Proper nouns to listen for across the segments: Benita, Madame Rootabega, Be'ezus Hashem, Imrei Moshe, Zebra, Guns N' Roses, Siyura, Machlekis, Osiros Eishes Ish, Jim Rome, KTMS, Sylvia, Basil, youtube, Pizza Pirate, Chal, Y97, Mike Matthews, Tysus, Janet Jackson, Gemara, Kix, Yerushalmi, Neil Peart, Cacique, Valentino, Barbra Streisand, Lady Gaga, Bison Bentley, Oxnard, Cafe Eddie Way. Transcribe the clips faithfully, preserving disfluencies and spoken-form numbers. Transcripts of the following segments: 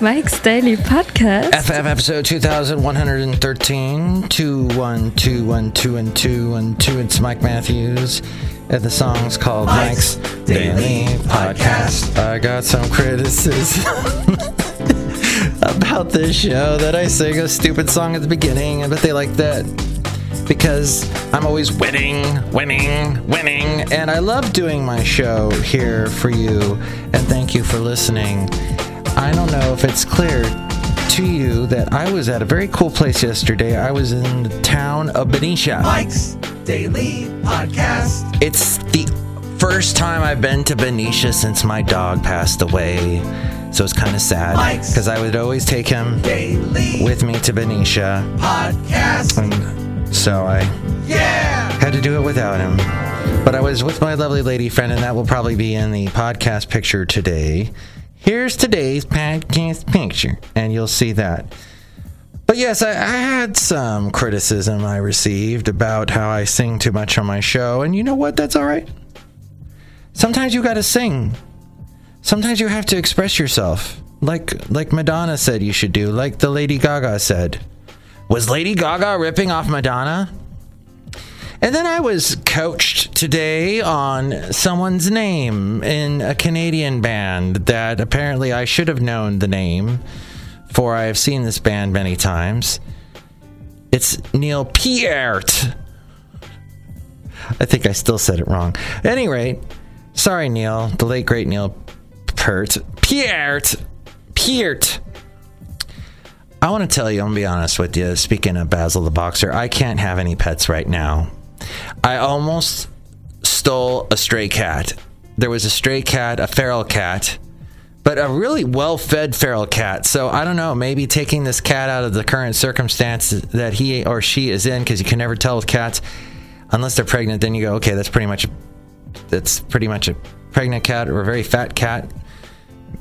Mike's Daily Podcast. F F episode two thousand one hundred thirteen. two one two one two one two one two. It's Mike Matthews. And the song's called Mike's, Mike's Daily, Daily Podcast. Podcast. I got some criticism. about this show that I sing a stupid song at the beginning, but they like that because I'm always winning, winning, winning, and I love doing my show here for you, and thank you for listening. I don't know if it's clear to you that I was at a very cool place yesterday. I was in the town of Benicia. Mike's Daily Podcast. It's the first time I've been to Benicia since my dog passed away. So it's kind of sad because I would always take him Daily with me to Benicia. Podcast. And so I yeah. had to do it without him. But I was with my lovely lady friend, and that will probably be in the podcast picture today. Here's today's podcast picture, and you'll see that. But yes, I, I had some criticism I received about how I sing too much on my show. And you know what? That's all right. Sometimes you got to sing. Sometimes you have to express yourself, like like Madonna said you should do, like the Lady Gaga said. Was Lady Gaga ripping off Madonna? And then I was coached today on someone's name in a Canadian band that apparently I should have known the name, for I have seen this band many times. It's Neil Peart. I think I still said it wrong. At any rate, sorry, Neil, the late, great Neil Peart, Peart, Peart. I want to tell you, I'm going to be honest with you, speaking of Basil the Boxer, I can't have any pets right now. I almost stole a stray cat. There was a stray cat, a feral cat, but a really well-fed feral cat. So I don't know, maybe taking this cat out of the current circumstance that he or she is in, because you can never tell with cats, unless they're pregnant, then you go, okay, that's pretty much a, that's pretty much a pregnant cat or a very fat cat.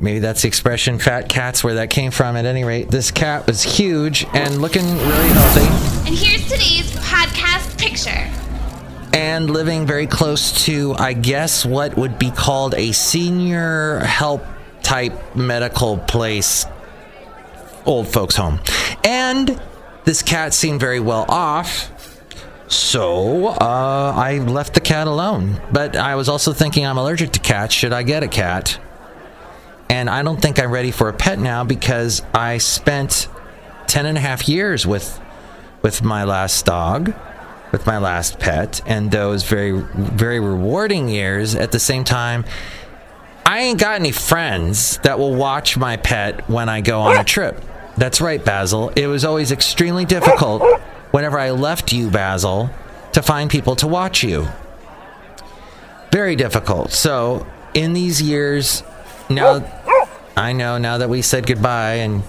Maybe that's the expression, fat cats, where that came from. At any rate, this cat was huge and looking really healthy. And here's today's podcast picture. And living very close to, I guess, what would be called a senior help type medical place, old folks home. And this cat seemed very well off. So, uh, I left the cat alone. But I was also thinking, I'm allergic to cats. Should I get a cat? And I don't think I'm ready for a pet now, because I spent ten and a half years with with my last dog, with my last pet, and those very, very rewarding years. At the same time, I ain't got any friends that will watch my pet when I go on a trip. That's right, Basil. It was always extremely difficult whenever I left you, Basil, to find people to watch you. Very difficult. So, in these years, now, I know, now that we said goodbye and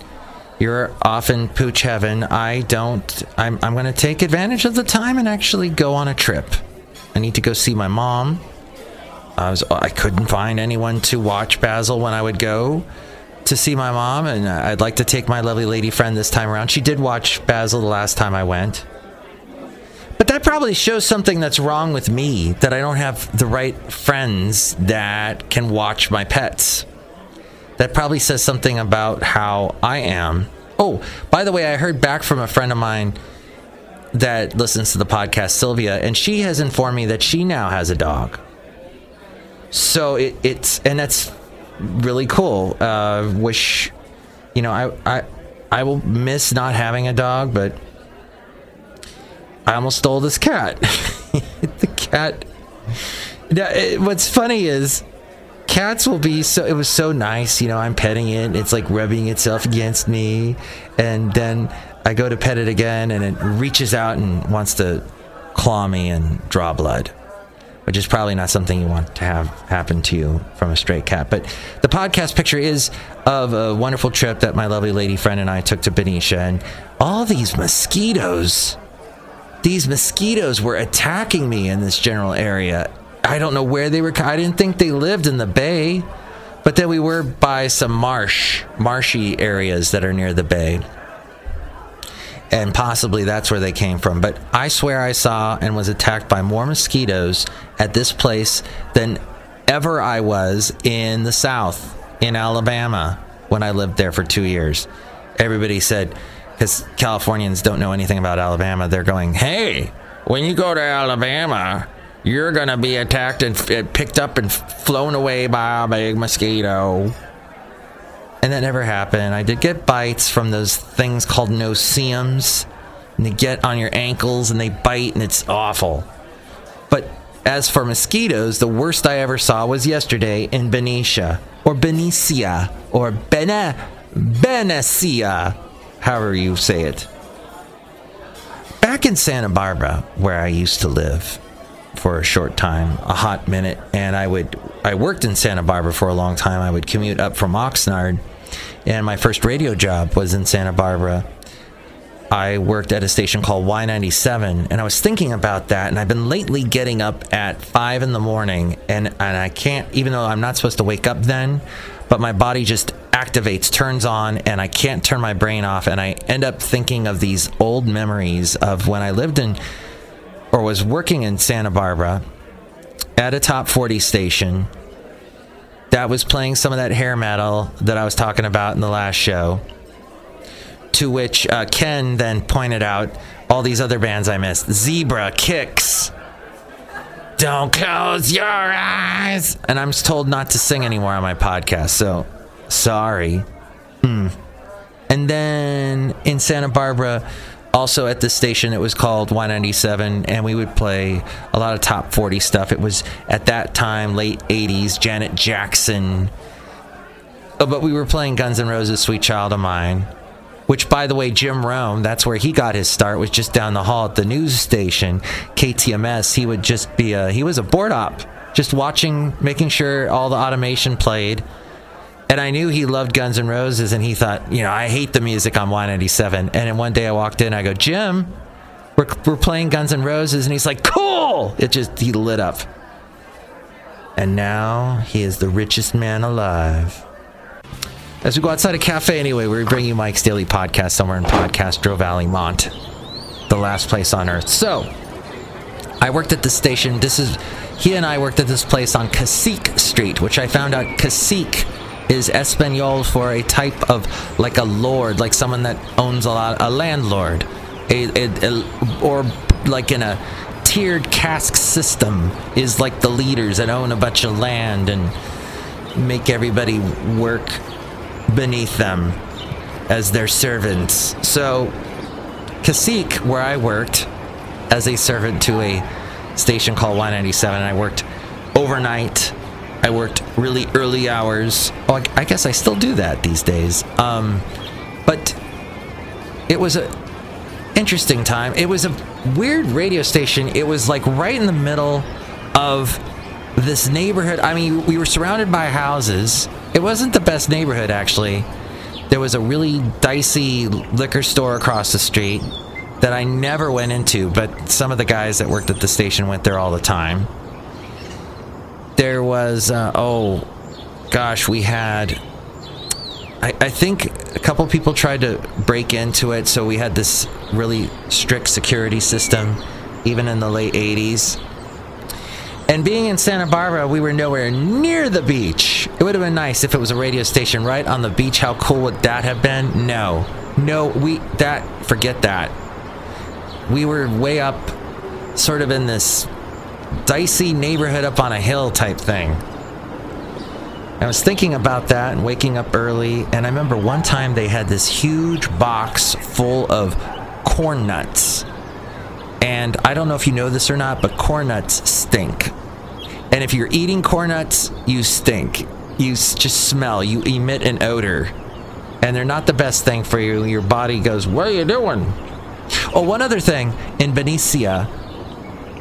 you're off in pooch heaven, I don't, I'm, I'm going to take advantage of the time and actually go on a trip. I need to go see my mom. I was, I couldn't find anyone to watch Basil when I would go to see my mom, and I'd like to take my lovely lady friend this time around. She did watch Basil the last time I went. But that probably shows something that's wrong with me, that I don't have the right friends that can watch my pets. That probably says something about how I am. Oh, by the way, I heard back from a friend of mine that listens to the podcast, Sylvia, and she has informed me that she now has a dog. So it, it's, and that's really cool. Uh, wish, you know, I, I I will miss not having a dog, but I almost stole this cat. The cat. Now, it, what's funny is cats will be so, it was so nice, you know, I'm petting it, it's like rubbing itself against me, and then I go to pet it again, and it reaches out and wants to claw me and draw blood, which is probably not something you want to have happen to you from a stray cat. But the podcast picture is of a wonderful trip that my lovely lady friend and I took to Benicia, and all these mosquitoes, these mosquitoes were attacking me in this general area. I don't know where they were. I didn't think they lived in the bay, but then we were by some marsh, marshy areas that are near the bay. And possibly that's where they came from. But I swear I saw and was attacked by more mosquitoes at this place than ever I was in the South, in Alabama. when I lived there for two years. Everybody said, because Californians don't know anything about Alabama, they're going, hey, when you go to Alabama, you're going to be attacked and f- picked up and f- flown away by a big mosquito. And that never happened. I did get bites from those things called no-see-ums. And they get on your ankles and they bite and it's awful. But as for mosquitoes, the worst I ever saw was yesterday in Benicia. Or Benicia. Or Bene... Benicia. However you say it. Back in Santa Barbara, where I used to live for a short time, a hot minute, and I would I worked in Santa Barbara for a long time. I would commute up from Oxnard, and my first radio job was in Santa Barbara. I worked at a station called Y ninety-seven, and I was thinking about that, and I've been lately getting up at five in the morning, and, and I can't, even though I'm not supposed to wake up then, but my body just activates, turns on, and I can't turn my brain off, and I end up thinking of these old memories of when I lived in, or was working in Santa Barbara at a top forty station that was playing some of that hair metal that I was talking about in the last show. To which uh, Ken then pointed out all these other bands I missed. Zebra, Kix, Don't Close Your Eyes. And I'm told not to sing anymore on my podcast, so sorry. Mm. And then in Santa Barbara, also at the station, it was called Y ninety-seven, and we would play a lot of top forty stuff. It was, at that time, late eighties, Janet Jackson. Oh, but we were playing Guns N' Roses' Sweet Child of Mine. Which, by the way, Jim Rome, that's where he got his start, was just down the hall at the news station, K T M S. He would just be a, he was a board op, just watching, making sure all the automation played. And I knew he loved Guns N' Roses, and he thought, you know, I hate the music on Y ninety-seven. And then one day I walked in, I go, Jim, we're, we're playing Guns N' Roses. And he's like, cool! It just, he lit up. And now he is the richest man alive. As we go outside a cafe anyway, we bring you Mike's Daily Podcast somewhere in Podcastro Valley, Mont. The last place on earth. So, I worked at the station. This is, he and I worked at this place on Cacique Street, which I found out Cacique is Espanol for a type of, like a lord, like someone that owns a lot, a landlord. A, a, a, or like in a tiered caste system is like the leaders that own a bunch of land and make everybody work beneath them as their servants. So, Cacique, where I worked as a servant to a station called Y ninety-seven, and I worked overnight. I worked really early hours. Oh, I, I guess I still do that these days. Um, but it was a interesting time. It was a weird radio station. It was like right in the middle of this neighborhood. I mean, we were surrounded by houses. It wasn't the best neighborhood, actually. There was a really dicey liquor store across the street that I never went into, but some of the guys that worked at the station went there all the time. There was, uh, oh, gosh, we had, I, I think a couple people tried to break into it, so we had this really strict security system, even in the late eighties. And being in Santa Barbara, we were nowhere near the beach. It would have been nice if it was a radio station right on the beach. How cool would that have been? No. No, we, that, forget that. We were way up, sort of in this dicey neighborhood up on a hill type thing. I was thinking about that and waking up early, and I remember one time they had this huge box full of corn nuts. And I don't know if you know this or not, but corn nuts stink. And if you're eating corn nuts, you stink. You just smell. You emit an odor. And they're not the best thing for you. Your body goes, what are you doing? Oh, one other thing. In Benicia,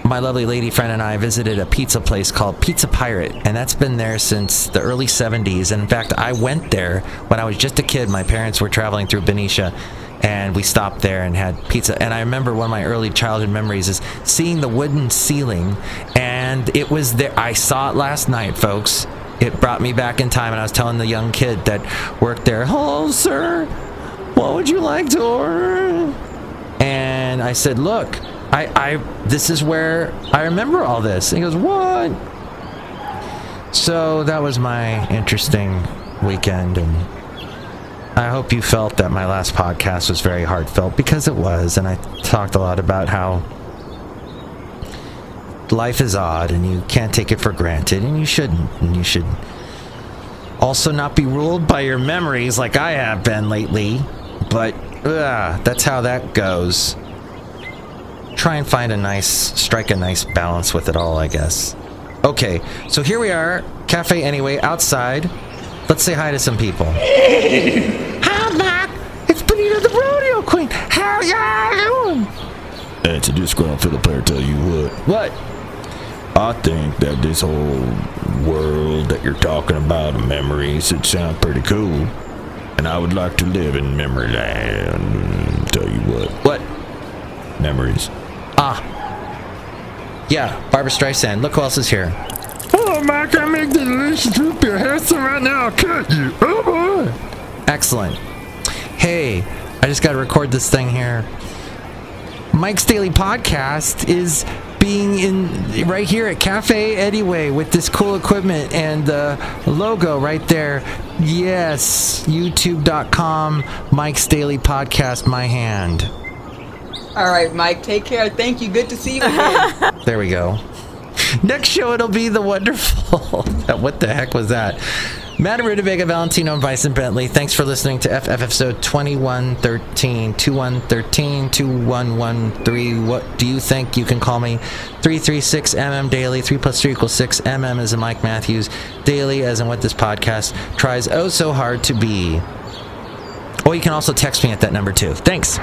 my lovely lady friend and I visited a pizza place called Pizza Pirate. And that's been there since the early seventies. And in fact, I went there when I was just a kid. My parents were traveling through Benicia. And we stopped there and had pizza. And I remember one of my early childhood memories is seeing the wooden ceiling. And it was there. I saw it last night, folks. It brought me back in time. And I was telling the young kid that worked there, hello, sir. What would you like to order? And I said, look, I, I this is where I remember all this. And he goes, what? So that was my interesting weekend. And I hope you felt that my last podcast was very heartfelt, because it was, and I talked a lot about how life is odd and you can't take it for granted, and you shouldn't, and you should also not be ruled by your memories like I have been lately, but uh, that's how that goes. Try and find a nice, strike a nice balance with it all, I guess. Okay, so here we are, Cafe Anyway, outside. Let's say hi to some people. Hi, Mike. It's Benita the Rodeo Queen. How y'all doing? That's a disgruntled fiddle player, tell you what. What? I think that this whole world that you're talking about, memories, it sounds pretty cool. And I would like to live in memory land. Tell you what. What? Memories. Ah. Yeah, Barbra Streisand. Look who else is here. Oh, Mike, I make the delicious root beer. Have some right now. I'll cut you. Oh, boy. Excellent. Hey, I just got to record this thing here. Mike's Daily Podcast is being in right here at Cafe Eddie Way with this cool equipment and the logo right there. Yes, youtube dot com, Mike's Daily Podcast, my hand. All right, Mike, take care. Thank you. Good to see you again. There we go. Next show, it'll be the wonderful... What the heck was that? Madame Rootabega, Valentino, and Bison Bentley. Thanks for listening to F F episode twenty-one thirteen, twenty-one thirteen, twenty-one thirteen. What do you think? You can call me three three six M M daily. three plus three equals six. M M as in Mike Matthews. Daily as in what this podcast tries oh so hard to be. Or you can also text me at that number, too. Thanks.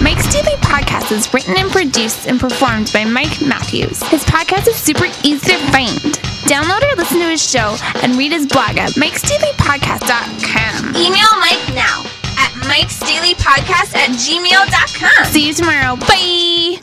Mike's Daily Podcast is written and produced and performed by Mike Matthews. His podcast is super easy to find. Download or listen to his show and read his blog at mikes daily podcast dot com. Email Mike now at mikes daily podcast at gmail dot com. See you tomorrow. Bye.